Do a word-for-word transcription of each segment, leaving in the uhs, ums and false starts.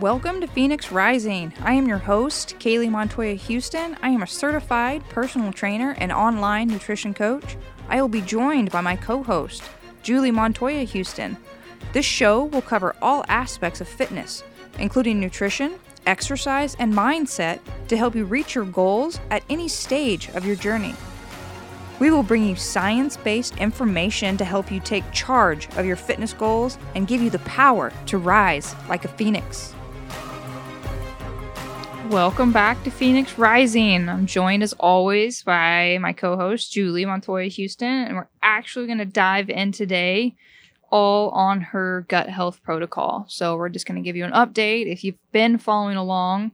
Welcome to Phoenix Rising. I am your host, Kaylee Montoya-Houston. I am a certified personal trainer and online nutrition coach. I will be joined by my co-host, Julie Montoya-Houston. This show will cover all aspects of fitness, including nutrition, exercise, and mindset to help you reach your goals at any stage of your journey. We will bring you science-based information to help you take charge of your fitness goals and give you the power to rise like a phoenix. Welcome back to Phoenix Rising. I'm joined as always by my co-host, Julie Montoya-Houston, and we're actually going to dive in today all on her gut health protocol. So we're just going to give you an update. If you've been following along,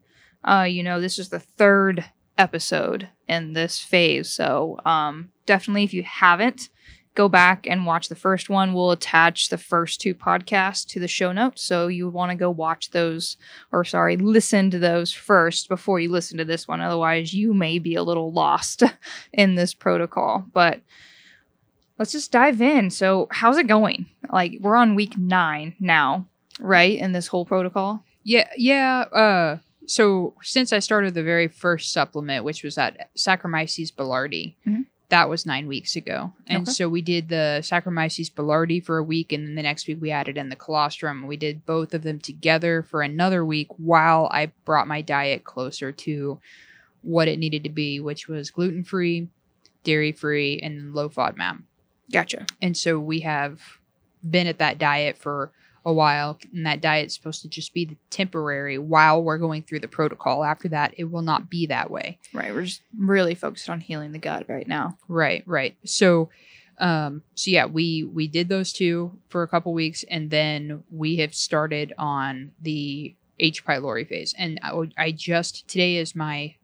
uh, you know this is the third episode in this phase. So um, definitely, if you haven't, go back and watch the first one. We'll attach the first two podcasts to the show notes. So you want to go watch those, or sorry, listen to those first before you listen to this one. Otherwise, you may be a little lost in this protocol. But let's just dive in. So how's it going? Like, we're on week nine now, right? In this whole protocol? Yeah. Yeah. Uh, so since I started the very first supplement, which was that Saccharomyces boulardii, mm-hmm. that was nine weeks ago. And okay. so we did the Saccharomyces boulardii for a week, and then the next week we added in the colostrum. We did both of them together for another week while I brought my diet closer to what it needed to be, which was gluten-free, dairy-free, and low FODMAP. Gotcha. And so we have been at that diet for a while, and that diet's supposed to just be the temporary while we're going through the protocol. After that, it will not be that way. Right. We're just really focused on healing the gut right now. Right. Right. So, um, so yeah, we, we did those two for a couple weeks, and then we have started on the H. pylori phase. And I, I just, today is my,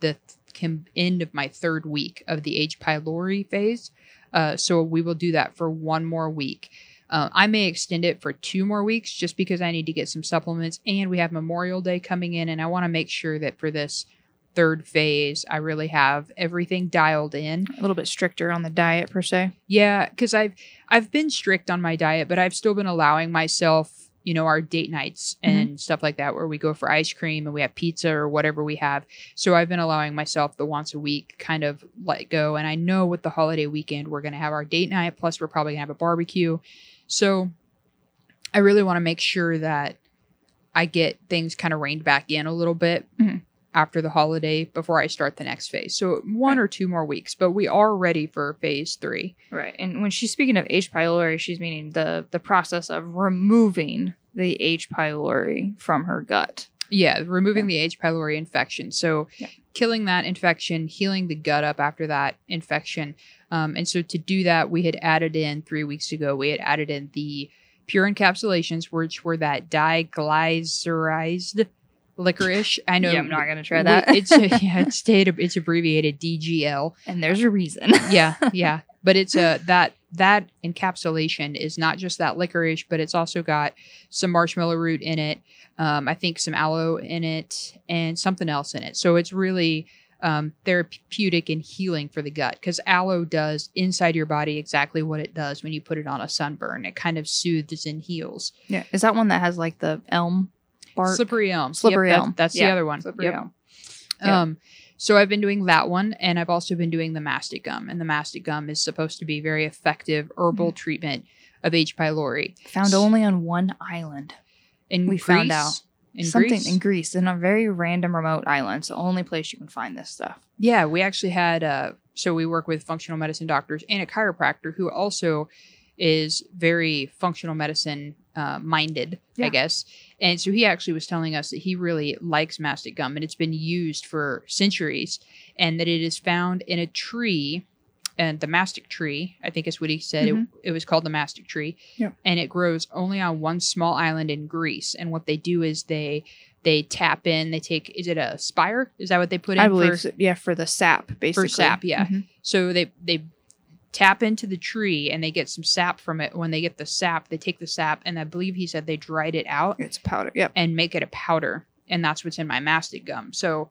the th- end of my third week of the H. pylori phase. Uh, so we will do that for one more week. Uh, I may extend it for two more weeks just because I need to get some supplements, and we have Memorial Day coming in, and I want to make sure that for this third phase, I really have everything dialed in. A little bit stricter on the diet per se. Yeah, because I've I've been strict on my diet, but I've still been allowing myself, you know, our date nights and mm-hmm. stuff like that where we go for ice cream and we have pizza or whatever we have. So I've been allowing myself the once a week kind of let go, and I know with the holiday weekend, we're going to have our date night, plus we're probably going to have a barbecue. So I really want to make sure that I get things kind of reined back in a little bit mm-hmm. after the holiday before I start the next phase. So one right. or two more weeks, but we are ready for phase three. Right. And when she's speaking of H. pylori, she's meaning the, the process of removing the H. pylori from her gut. Yeah. Removing yeah. the H. pylori infection. So yeah. killing that infection, healing the gut up after that infection. Um, and so to do that, we had added in three weeks ago, we had added in the pure encapsulations, which were that diglycerized licorice. I know. Yeah, I'm not going to try that. it's a, yeah, it's, stated, it's abbreviated D G L. And there's a reason. yeah, yeah. But it's a, that that encapsulation is not just that licorice, but it's also got some marshmallow root in it. Um, I think some aloe in it and something else in it. So it's really... Um, therapeutic and healing for the gut, because aloe does inside your body exactly what it does when you put it on a sunburn. It kind of soothes and heals. Yeah. Is that one that has like the elm bark? Slippery elm. Slippery yep, elm. That, that's yeah. the other one. Slippery yep. elm. Um, yep. So I've been doing that one, and I've also been doing the mastic gum. And the mastic gum is supposed to be very effective herbal mm-hmm. treatment of H. pylori. Found only on one island. And we Greece, found out. In Something Greece? in Greece, in a very random remote island. It's the only place you can find this stuff. Yeah, we actually had, uh, so we work with functional medicine doctors and a chiropractor who also is very functional medicine uh, minded, yeah. I guess. And so he actually was telling us that he really likes mastic gum, and it's been used for centuries, and that it is found in a tree, and the mastic tree, I think is what he said. Mm-hmm. It, it was called the mastic tree. Yeah. And it grows only on one small island in Greece. And what they do is they they tap in, they take, is it a spire? Is that what they put in? I believe for, so. Yeah, for the sap, basically. For sap, yeah. Mm-hmm. So they, they tap into the tree and they get some sap from it. When they get the sap, they take the sap, and I believe he said they dried it out. It's powder, yeah. And make it a powder. And that's what's in my mastic gum. So...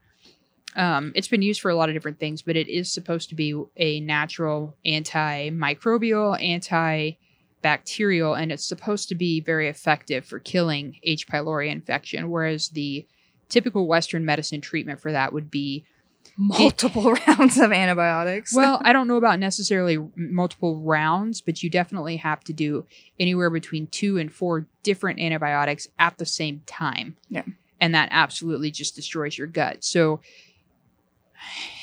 Um, it's been used for a lot of different things, but it is supposed to be a natural antimicrobial, anti bacterial, and it's supposed to be very effective for killing H. pylori infection, whereas the typical Western medicine treatment for that would be multiple it, rounds of antibiotics. Well, I don't know about necessarily multiple rounds, but you definitely have to do anywhere between two and four different antibiotics at the same time. Yeah. And that absolutely just destroys your gut. So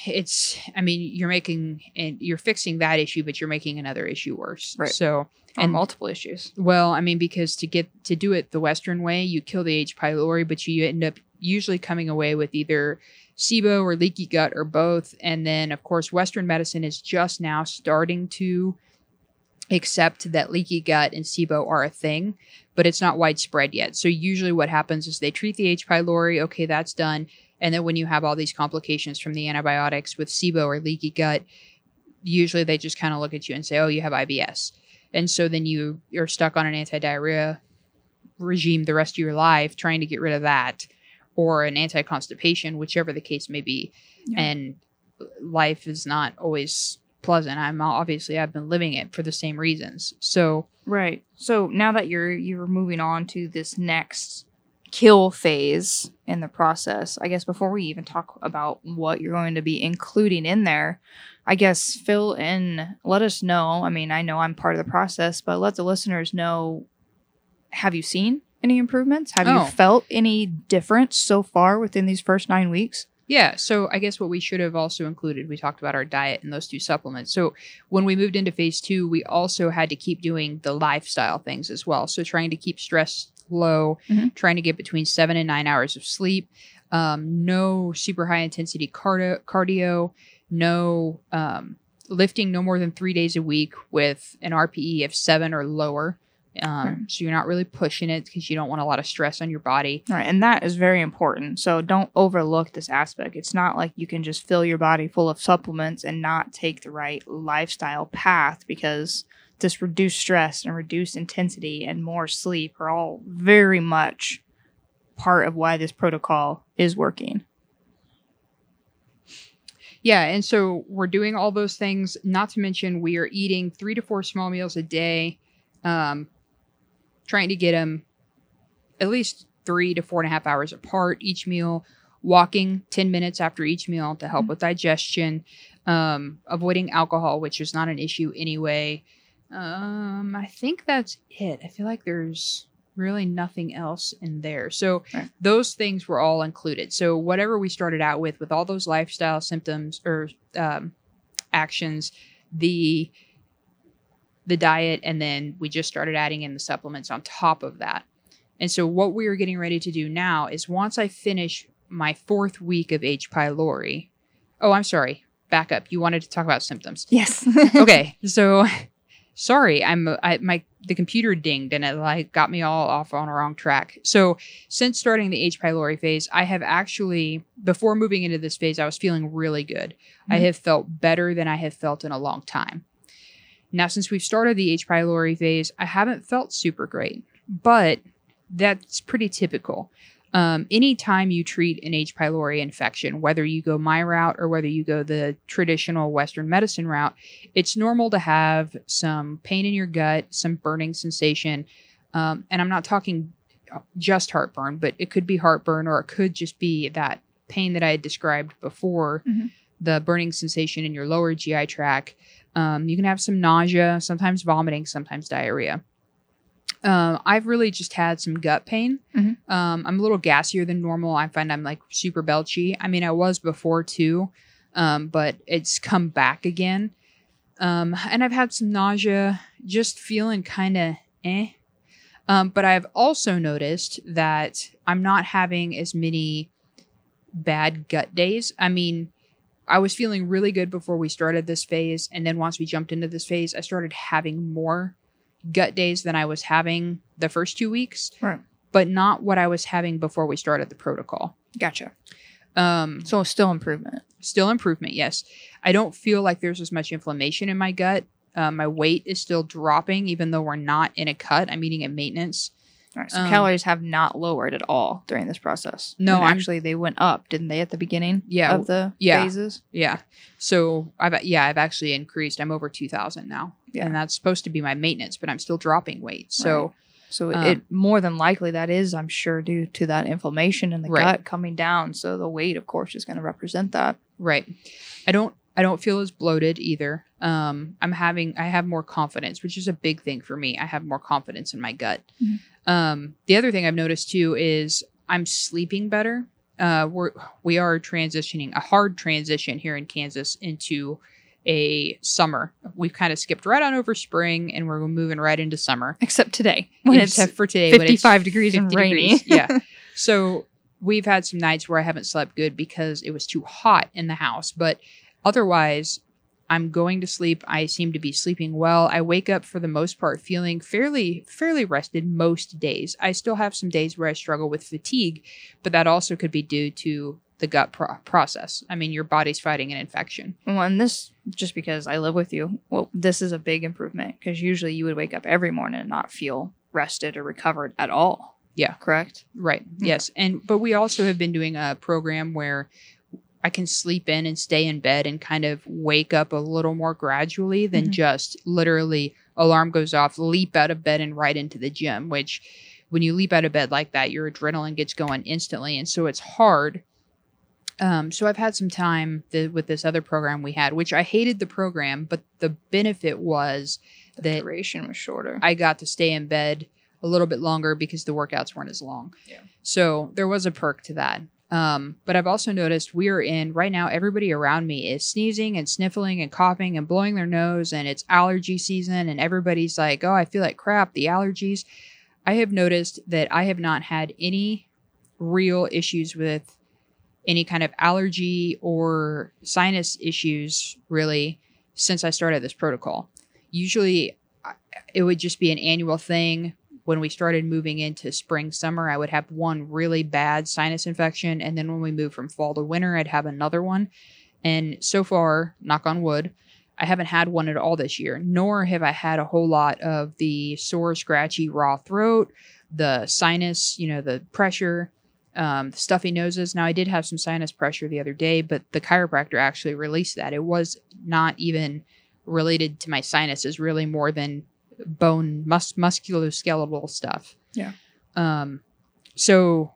it's, I mean, you're making, and you're fixing that issue, but you're making another issue worse. Right. So, or and multiple issues. Well, I mean, because to get, to do it the Western way, you kill the H. pylori, but you end up usually coming away with either SIBO or leaky gut or both. And then, of course, Western medicine is just now starting to accept that leaky gut and SIBO are a thing, but it's not widespread yet. So usually what happens is they treat the H. pylori. Okay, that's done. And then when you have all these complications from the antibiotics with SIBO or leaky gut, usually they just kind of look at you and say, oh, you have I B S. And so then you, you're stuck on an anti-diarrhea regime the rest of your life trying to get rid of that, or an anti-constipation, whichever the case may be. Yeah. And life is not always pleasant. I'm obviously, I've been living it for the same reasons. So, right. So now that you're, you're moving on to this next kill phase in the process, I guess before we even talk about what you're going to be including in there, I guess fill in, let us know. I mean, I know I'm part of the process, but let the listeners know, have you seen any improvements? Have oh. you felt any difference so far within these first nine weeks? Yeah. So I guess what we should have also included, we talked about our diet and those two supplements. So when we moved into phase two, we also had to keep doing the lifestyle things as well. So trying to keep stress low, mm-hmm. trying to get between seven and nine hours of sleep, um, no super high intensity cardio, cardio no um, lifting no more than three days a week with an R P E of seven or lower. Um, right. So you're not really pushing it because you don't want a lot of stress on your body. All right. And that is very important. So don't overlook this aspect. It's not like you can just fill your body full of supplements and not take the right lifestyle path, because this reduced stress and reduced intensity and more sleep are all very much part of why this protocol is working. Yeah. And so we're doing all those things, not to mention we are eating three to four small meals a day. Um, trying to get them at least three to four and a half hours apart each meal, walking ten minutes after each meal to help mm-hmm. with digestion, um, avoiding alcohol, which is not an issue anyway. Um, I think that's it. I feel like there's really nothing else in there. So right. those things were all included. So whatever we started out with, with all those lifestyle symptoms or um, actions, the... the diet, and then we just started adding in the supplements on top of that. And so what we are getting ready to do now is, once I finish my fourth week of H. pylori, oh, I'm sorry, back up. You wanted to talk about symptoms. Yes. Okay. So sorry, I'm I, my the computer dinged and it like got me all off on the wrong track. So since starting the H. pylori phase, I have actually, before moving into this phase, I was feeling really good. Mm-hmm. I have felt better than I have felt in a long time. Now, since we've started the H. pylori phase, I haven't felt super great, but that's pretty typical. Um, anytime you treat an H. pylori infection, whether you go my route or whether you go the traditional Western medicine route, it's normal to have some pain in your gut, some burning sensation. Um, and I'm not talking just heartburn, but it could be heartburn, or it could just be that pain that I had described before, mm-hmm. the burning sensation in your lower G I tract. Um, you can have some nausea, sometimes vomiting, sometimes diarrhea. Um, I've really just had some gut pain. Mm-hmm. Um, I'm a little gassier than normal. I find I'm like super belchy. I mean, I was before too, um, but it's come back again. Um, and I've had some nausea, just feeling kind of eh. Um, but I've also noticed that I'm not having as many bad gut days. I mean, I was feeling really good before we started this phase. And then once we jumped into this phase, I started having more gut days than I was having the first two weeks, right. but not what I was having before we started the protocol. Gotcha. Um, so still improvement. Still improvement, yes. I don't feel like there's as much inflammation in my gut. Uh, my weight is still dropping, even though we're not in a cut. I'm eating at maintenance. All right, so um, calories have not lowered at all during this process. No. And actually, I'm, they went up, didn't they, at the beginning yeah, of the yeah, phases? Yeah. So, I've yeah, I've actually increased. I'm over two thousand now. Yeah. And that's supposed to be my maintenance, but I'm still dropping weight. So, right. so um, it more than likely that is, I'm sure, due to that inflammation in the right. gut coming down. So the weight, of course, is going to represent that. Right. I don't. I don't feel as bloated either. Um, I'm having, I have more confidence, which is a big thing for me. I have more confidence in my gut. Mm-hmm. Um, the other thing I've noticed too is I'm sleeping better. Uh, we're, we are transitioning a hard transition here in Kansas into a summer. We've kind of skipped right on over spring and we're moving right into summer. Except today. When Except it's for today. fifty-five when it's degrees fifty and rainy. Degrees. Yeah. So we've had some nights where I haven't slept good because it was too hot in the house, but otherwise, I'm going to sleep. I seem to be sleeping well. I wake up for the most part feeling fairly, fairly rested most days. I still have some days where I struggle with fatigue, but that also could be due to the gut pro- process. I mean, your body's fighting an infection. Well, and this, just because I live with you, well, this is a big improvement because usually you would wake up every morning and not feel rested or recovered at all. Yeah. Correct? Right. Mm-hmm. Yes. And, but we also have been doing a program where I can sleep in and stay in bed and kind of wake up a little more gradually than mm-hmm. just literally alarm goes off, leap out of bed and right into the gym, which when you leap out of bed like that, your adrenaline gets going instantly. And so it's hard. Um, so I've had some time th- with this other program we had, which I hated the program, but the benefit was the that duration was shorter. I got to stay in bed a little bit longer because the workouts weren't as long. Yeah. So there was a perk to that. Um, but I've also noticed we are in right now, everybody around me is sneezing and sniffling and coughing and blowing their nose and it's allergy season and everybody's like, oh, I feel like crap, the allergies. I have noticed that I have not had any real issues with any kind of allergy or sinus issues really since I started this protocol. Usually it would just be an annual thing. When we started moving into spring, summer, I would have one really bad sinus infection. And then when we moved from fall to winter, I'd have another one. And so far, knock on wood, I haven't had one at all this year, nor have I had a whole lot of the sore, scratchy, raw throat, the sinus, you know, the pressure, um, the stuffy noses. Now, I did have some sinus pressure the other day, but the chiropractor actually released that. It was not even related to my sinuses, really more than bone, mus- musculoskeletal stuff. Yeah. Um, so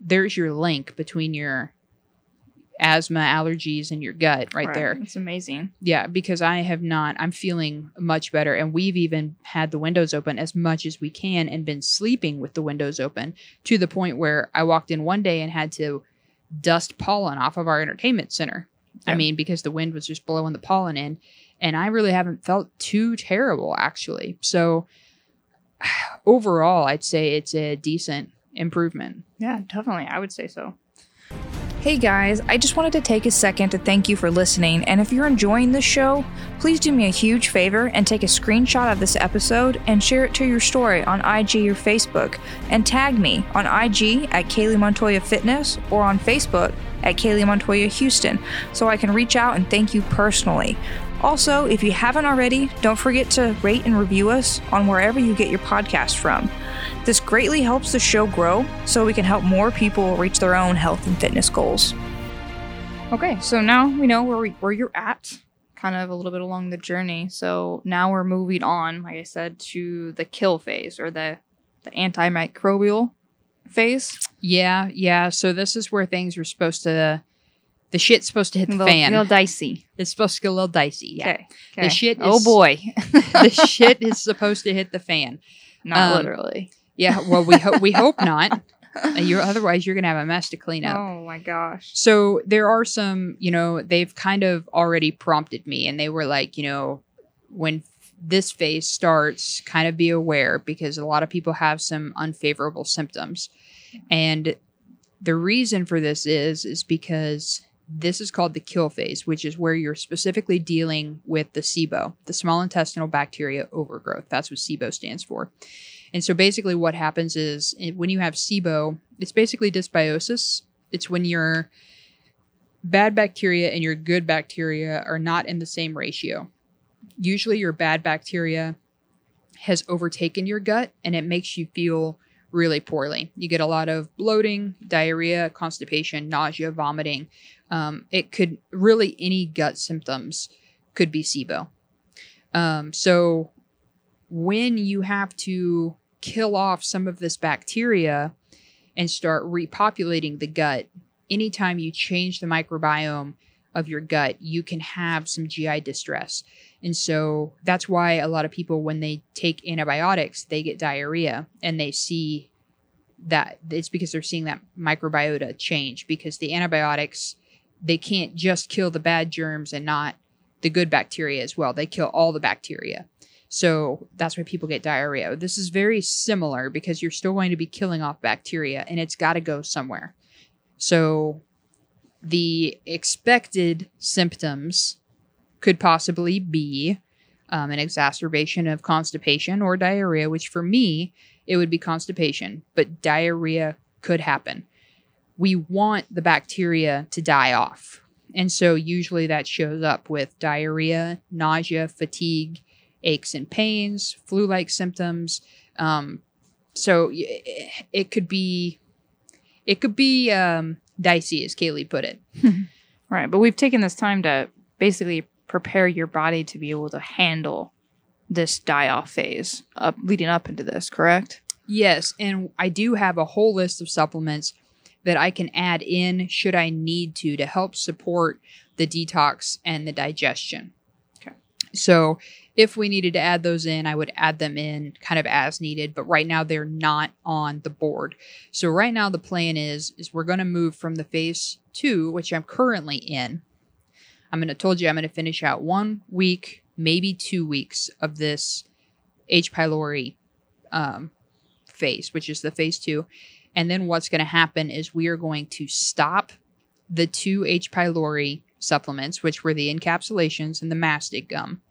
there's your link between your asthma, allergies, and your gut right, right there. It's amazing. Yeah, because I have not, I'm feeling much better. And we've even had the windows open as much as we can and been sleeping with the windows open to the point where I walked in one day and had to dust pollen off of our entertainment center. Yep. I mean, because the wind was just blowing the pollen in. And I really haven't felt too terrible, actually. So overall, I'd say it's a decent improvement. Yeah, definitely. I would say so. Hey guys, I just wanted to take a second to thank you for listening. And if you're enjoying this show, please do me a huge favor and take a screenshot of this episode and share it to your story on I G or Facebook. And tag me on I G at Kaylee Montoya Fitness or on Facebook at Kaylee Montoya-Houston so I can reach out and thank you personally. Also, if you haven't already, don't forget to rate and review us on wherever you get your podcast from. This greatly helps the show grow so we can help more people reach their own health and fitness goals. Okay, so now we know where we, where you're at, kind of a little bit along the journey. So now we're moving on, like I said, to the kill phase or the, the antimicrobial phase. Yeah, yeah. So this is where things were supposed to... The shit's supposed to hit the little, fan. A little dicey. It's supposed to get a little dicey. Yeah. Okay, okay. The shit is, oh boy. The shit is supposed to hit the fan. Not um, literally. Yeah. Well, we hope we hope not. Uh, you're, otherwise, you're going to have a mess to clean up. Oh my gosh. So there are some, you know, they've kind of already prompted me, and they were like, you know, when f- this phase starts, kind of be aware because a lot of people have some unfavorable symptoms, and the reason for this is is because. This is called the kill phase, which is where you're specifically dealing with the SIBO, the small intestinal bacteria overgrowth. That's what SIBO stands for. And so basically what happens is when you have SIBO, it's basically dysbiosis. It's when your bad bacteria and your good bacteria are not in the same ratio. Usually your bad bacteria has overtaken your gut and it makes you feel really poorly. You get a lot of bloating, diarrhea, constipation, nausea, vomiting. Um, it could really, any gut symptoms could be SIBO. Um, so when you have to kill off some of this bacteria and start repopulating the gut, anytime you change the microbiome of your gut, you can have some G I distress. And so that's why a lot of people, when they take antibiotics, they get diarrhea, and they see that it's because they're seeing that microbiota change, because the antibiotics, they can't just kill the bad germs and not the good bacteria as well. They kill all the bacteria. So that's why people get diarrhea. This is very similar, because you're still going to be killing off bacteria, and it's got to go somewhere. So the expected symptoms could possibly be um, an exacerbation of constipation or diarrhea, which for me, it would be constipation, but diarrhea could happen. We want the bacteria to die off. And so usually that shows up with diarrhea, nausea, fatigue, aches and pains, flu-like symptoms. Um, so it could be, it could be um, dicey, as Kaylee put it. Right. But we've taken this time to basically prepare your body to be able to handle this die-off phase up, leading up into this, correct? Yes. And I do have a whole list of supplements that I can add in should I need to, to help support the detox and the digestion. Okay. So if we needed to add those in, I would add them in kind of as needed, but right now they're not on the board. So right now the plan is, is we're going to move from the phase two, which I'm currently in. I'm going to told you I'm going to finish out one week, maybe two weeks of this H. pylori um, phase, which is the phase two. And then what's going to happen is we are going to stop the two H. pylori supplements, which were the encapsulations and the mastic gum.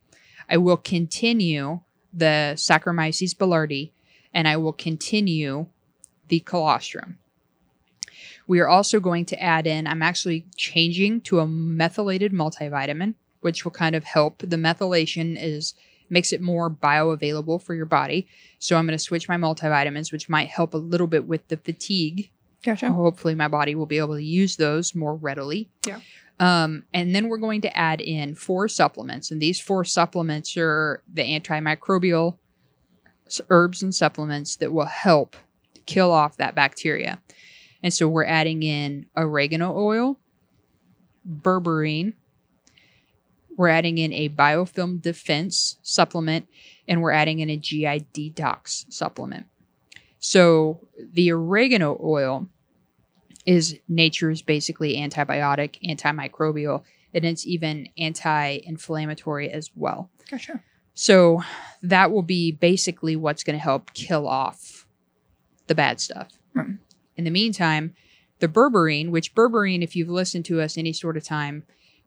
I will continue the Saccharomyces boulardii, and I will continue the colostrum. We are also going to add in, I'm actually changing to a methylated multivitamin, which will kind of help. The methylation is makes it more bioavailable for your body. So I'm going to switch my multivitamins, which might help a little bit with the fatigue. Gotcha. Hopefully my body will be able to use those more readily. Yeah. Um, and then we're going to add in four supplements. And these four supplements are the antimicrobial herbs and supplements that will help kill off that bacteria. And so we're adding in oregano oil, berberine. We're adding in a biofilm defense supplement, and we're adding in a G I detox supplement. So the oregano oil is nature's basically antibiotic, antimicrobial, and it's even anti-inflammatory as well. Gotcha. So that will be basically what's going to help kill off the bad stuff. Mm-hmm. In the meantime, the berberine, which berberine, if you've listened to us any sort of time,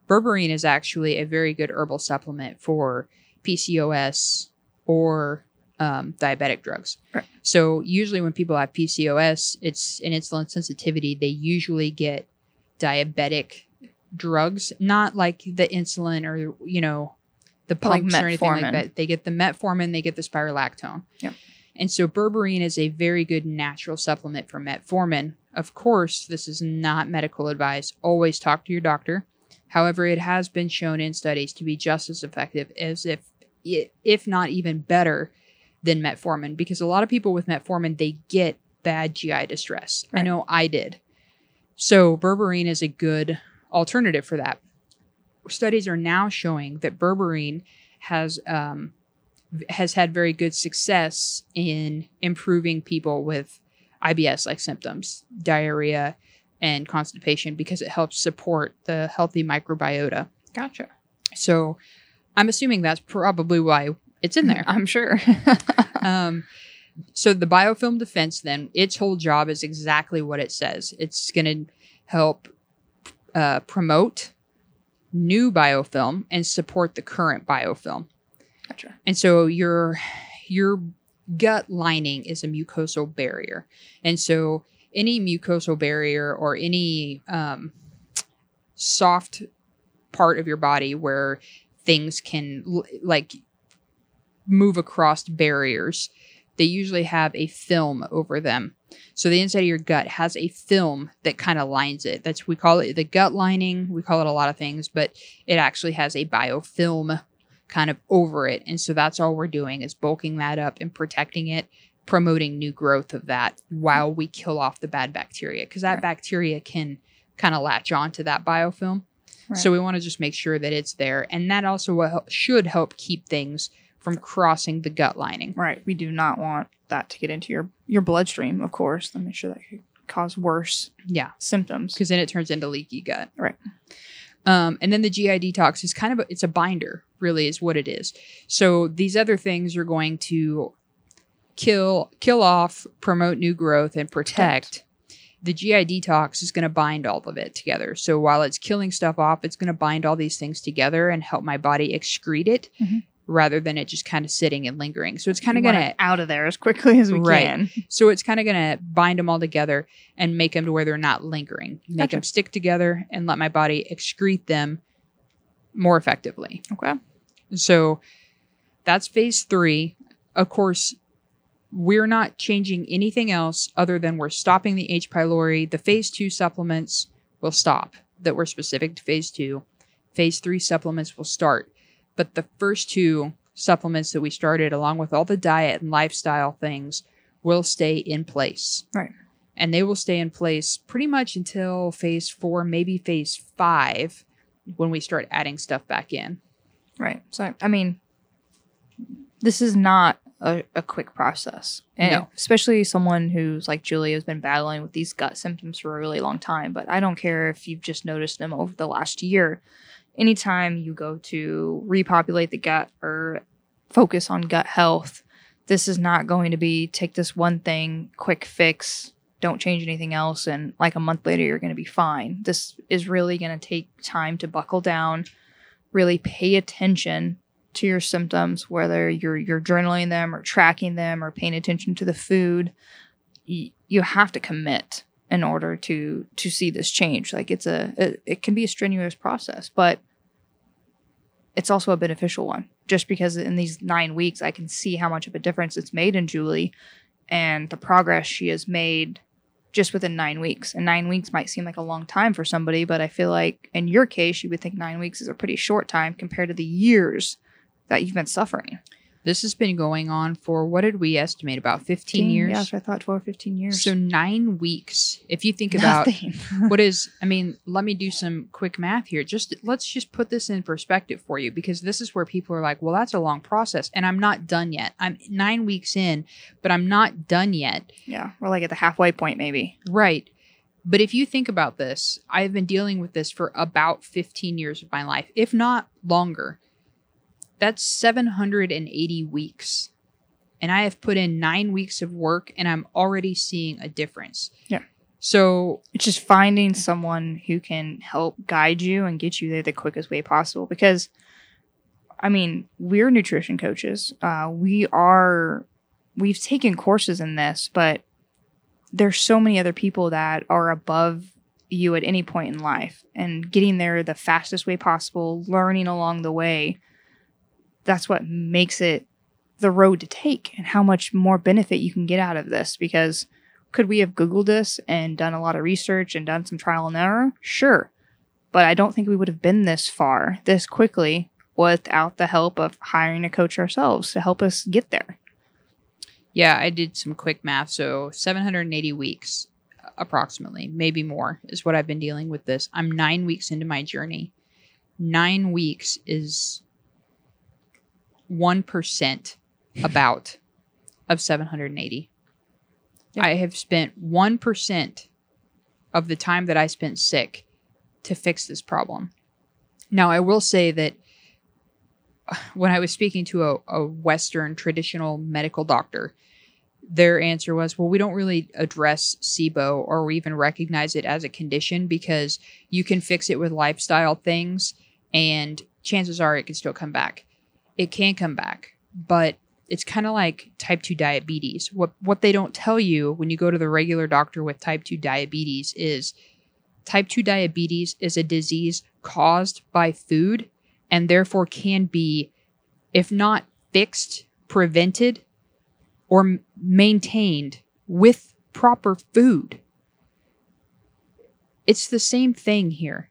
berberine is actually a very good herbal supplement for P C O S or um, diabetic drugs. Right. So usually when people have P C O S, it's an insulin sensitivity, they usually get diabetic drugs, not like the insulin or, you know, the pumps like or anything like that. They get the metformin, they get the spirolactone. Yep. And so berberine is a very good natural supplement for metformin. Of course, this is not medical advice. Always talk to your doctor. However, it has been shown in studies to be just as effective as if, if not even better than metformin, because a lot of people with metformin, they get bad G I distress. Right. I know I did. So berberine is a good alternative for that. Studies are now showing that berberine has, um, has had very good success in improving people with I B S-like symptoms, diarrhea, and constipation, because it helps support the healthy microbiota. Gotcha. So I'm assuming that's probably why it's in there. I'm sure. um, so the biofilm defense, then, its whole job is exactly what it says. It's going to help uh, promote new biofilm and support the current biofilm. Gotcha. And so your your gut lining is a mucosal barrier. And so any mucosal barrier or any um, soft part of your body where things can l- like move across barriers, they usually have a film over them. So the inside of your gut has a film that kind of lines it. That's, we call it the gut lining. We call it a lot of things, but it actually has a biofilm kind of over it. And so that's all we're doing is bulking that up and protecting it, promoting new growth of that while we kill off the bad bacteria, because that right. bacteria can kind of latch onto that biofilm. Right. So we want to just make sure that it's there. And that also will help, should help keep things from crossing the gut lining. Right. We do not want that to get into your, your bloodstream, of course. Let me sure that could cause worse yeah. symptoms. Because then it turns into leaky gut. Right. Um, and then the G I detox is kind of, a, it's a binder, really is what it is. So these other things are going to kill, kill off, promote new growth, and protect. protect. The G I detox is going to bind all of it together. So while it's killing stuff off, it's going to bind all these things together and help my body excrete it. Mm-hmm. Rather than it just kind of sitting and lingering. So it's kind of going to... out of there as quickly as we right. can. So it's kind of going to bind them all together and make them to where they're not lingering. Make gotcha. them stick together and let my body excrete them more effectively. Okay. So that's phase three. Of course, we're not changing anything else other than we're stopping the H. pylori. The phase two supplements will stop that were specific to phase two. Phase three supplements will start. But the first two supplements that we started, along with all the diet and lifestyle things, will stay in place. Right. And they will stay in place pretty much until phase four, maybe phase five, when we start adding stuff back in. Right. So, I mean, this is not a, a quick process. And no. Especially someone who's like Julie has been battling with these gut symptoms for a really long time. But I don't care if you've just noticed them over the last year. Anytime you go to repopulate the gut or focus on gut health, this is not going to be take this one thing, quick fix, don't change anything else, and like a month later, you're going to be fine. This is really going to take time to buckle down, really pay attention to your symptoms, whether you're, you're journaling them or tracking them or paying attention to the food. Y- you have to commit in order to to see this change. Like it's a, it, it can be a strenuous process, but it's also a beneficial one. Just because in these nine weeks, I can see how much of a difference it's made in Julie and the progress she has made just within nine weeks. And nine weeks might seem like a long time for somebody, but I feel like in your case, you would think nine weeks is a pretty short time compared to the years that you've been suffering. This has been going on for, what did we estimate, about fifteen years? Yes, I thought twelve, fifteen years. So nine weeks. If you think about what is, I mean, let me do some quick math here. Just let's just put this in perspective for you, because this is where people are like, well, that's a long process and I'm not done yet. I'm nine weeks in, but I'm not done yet. Yeah, we're like at the halfway point maybe. Right. But if you think about this, I've been dealing with this for about fifteen years of my life, if not longer. That's seven hundred eighty weeks. And I have put in nine weeks of work and I'm already seeing a difference. Yeah. So it's just finding someone who can help guide you and get you there the quickest way possible. Because, I mean, we're nutrition coaches. Uh, we are, we've taken courses in this, but there's so many other people that are above you at any point in life. And getting there the fastest way possible, learning along the way, that's what makes it the road to take and how much more benefit you can get out of this. Because could we have Googled this and done a lot of research and done some trial and error? Sure. But I don't think we would have been this far, this quickly, without the help of hiring a coach ourselves to help us get there. Yeah, I did some quick math. So seven hundred eighty weeks, approximately, maybe more, is what I've been dealing with this. I'm nine weeks into my journey. Nine weeks is... one percent about of seven hundred eighty. Yep. I have spent one percent of the time that I spent sick to fix this problem. Now, I will say that when I was speaking to a, a Western traditional medical doctor, their answer was, well, we don't really address SIBO or even recognize it as a condition because you can fix it with lifestyle things and chances are it can still come back. It can come back, but it's kind of like type two diabetes. What what they don't tell you when you go to the regular doctor with type two diabetes is type two diabetes is a disease caused by food and therefore can be, if not fixed, prevented or maintained with proper food. It's the same thing here.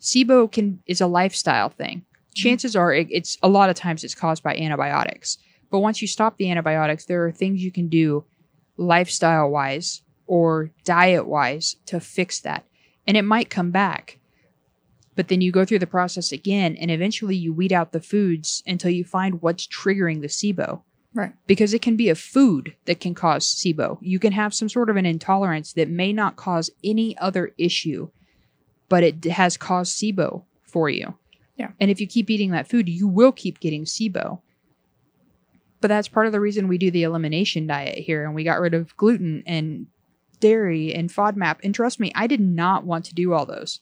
SIBO can is a lifestyle thing. Chances are it, it's a lot of times it's caused by antibiotics. But once you stop the antibiotics, there are things you can do lifestyle wise or diet wise to fix that. And it might come back. But then you go through the process again, and eventually you weed out the foods until you find what's triggering the SIBO. Right. Because it can be a food that can cause SIBO. You can have some sort of an intolerance that may not cause any other issue, but it has caused SIBO for you. Yeah. And if you keep eating that food, you will keep getting SIBO. But that's part of the reason we do the elimination diet here, and we got rid of gluten and dairy and FODMAP. And trust me, I did not want to do all those.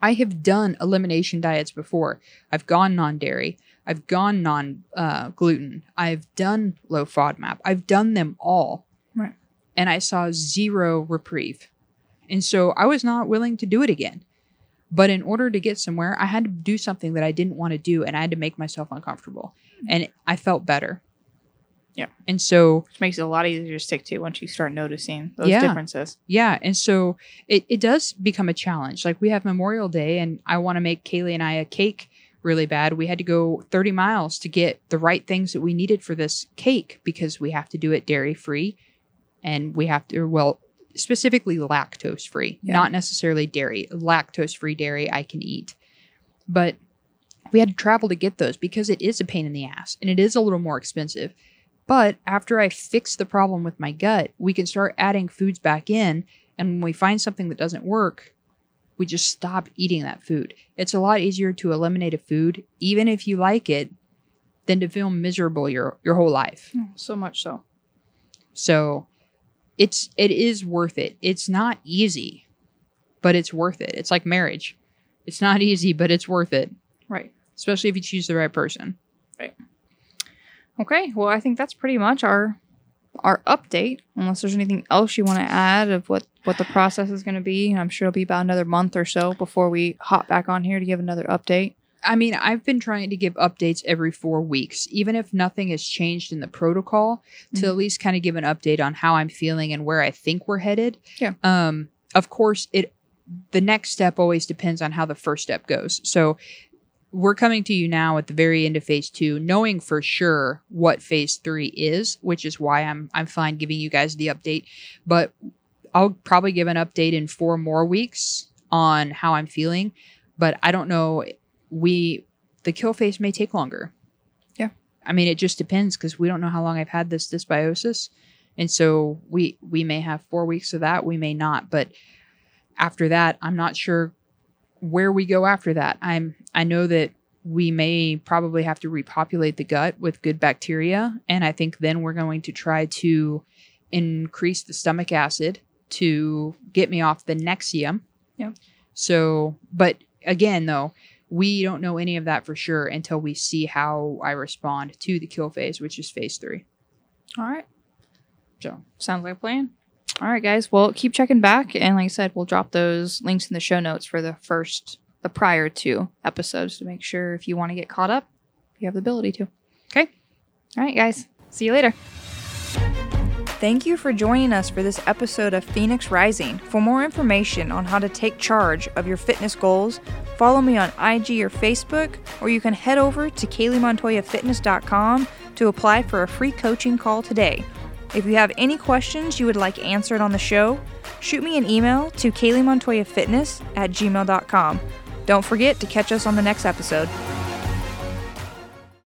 I have done elimination diets before. I've gone non-dairy. I've gone non-gluten. Uh, I've done low FODMAP. I've done them all. Right. And I saw zero reprieve. And so I was not willing to do it again. But in order to get somewhere, I had to do something that I didn't want to do, and I had to make myself uncomfortable. And I felt better. Yeah. And so... which makes it a lot easier to stick to once you start noticing those yeah, differences. Yeah. And so it, it does become a challenge. Like, we have Memorial Day, and I want to make Kaylee and I a cake really bad. We had to go thirty miles to get the right things that we needed for this cake, because we have to do it dairy-free, and we have to, well, specifically lactose-free. Yeah. Not necessarily dairy. Lactose-free dairy I can eat. But we had to travel to get those because it is a pain in the ass, and it is a little more expensive. But after I fix the problem with my gut, we can start adding foods back in. And when we find something that doesn't work, we just stop eating that food. It's a lot easier to eliminate a food, even if you like it, than to feel miserable your, your whole life. So much so. So it's it is worth it. It's not easy, but it's worth it. It's like marriage. It's not easy, but it's worth it. Right. Especially if you choose the right person. Right. Okay, well, I think that's pretty much our our update, unless there's anything else you want to add of what, what the process is going to be. I'm sure it'll be about another month or so before we hop back on here to give another update. I mean, I've been trying to give updates every four weeks, even if nothing has changed in the protocol, mm-hmm. to at least kind of give an update on how I'm feeling and where I think we're headed. Yeah. Um. Of course, it the next step always depends on how the first step goes. So we're coming to you now at the very end of phase two, knowing for sure what phase three is, which is why I'm I'm fine giving you guys the update. But I'll probably give an update in four more weeks on how I'm feeling. But I don't know. We the kill phase may take longer. Yeah. I mean, it just depends, because we don't know how long I've had this dysbiosis. And so we we may have four weeks of that. We may not. But after that, I'm not sure where we go after that. I'm I know that we may probably have to repopulate the gut with good bacteria, and I think then we're going to try to increase the stomach acid to get me off the Nexium. Yeah. So, but again though, we don't know any of that for sure until we see how I respond to the kill phase, which is phase three. All right. So, sounds like a plan. All right, guys. Well, keep checking back. And like I said, we'll drop those links in the show notes for the first, the prior two episodes to make sure if you want to get caught up, you have the ability to. Okay. All right, guys. See you later. Thank you for joining us for this episode of Phoenix Rising. For more information on how to take charge of your fitness goals, follow me on I G or Facebook, or you can head over to Kayle Montoya Fitness dot com to apply for a free coaching call today. If you have any questions you would like answered on the show, shoot me an email to Kaylee Montoya Fitness at gmail dot com. Don't forget to catch us on the next episode.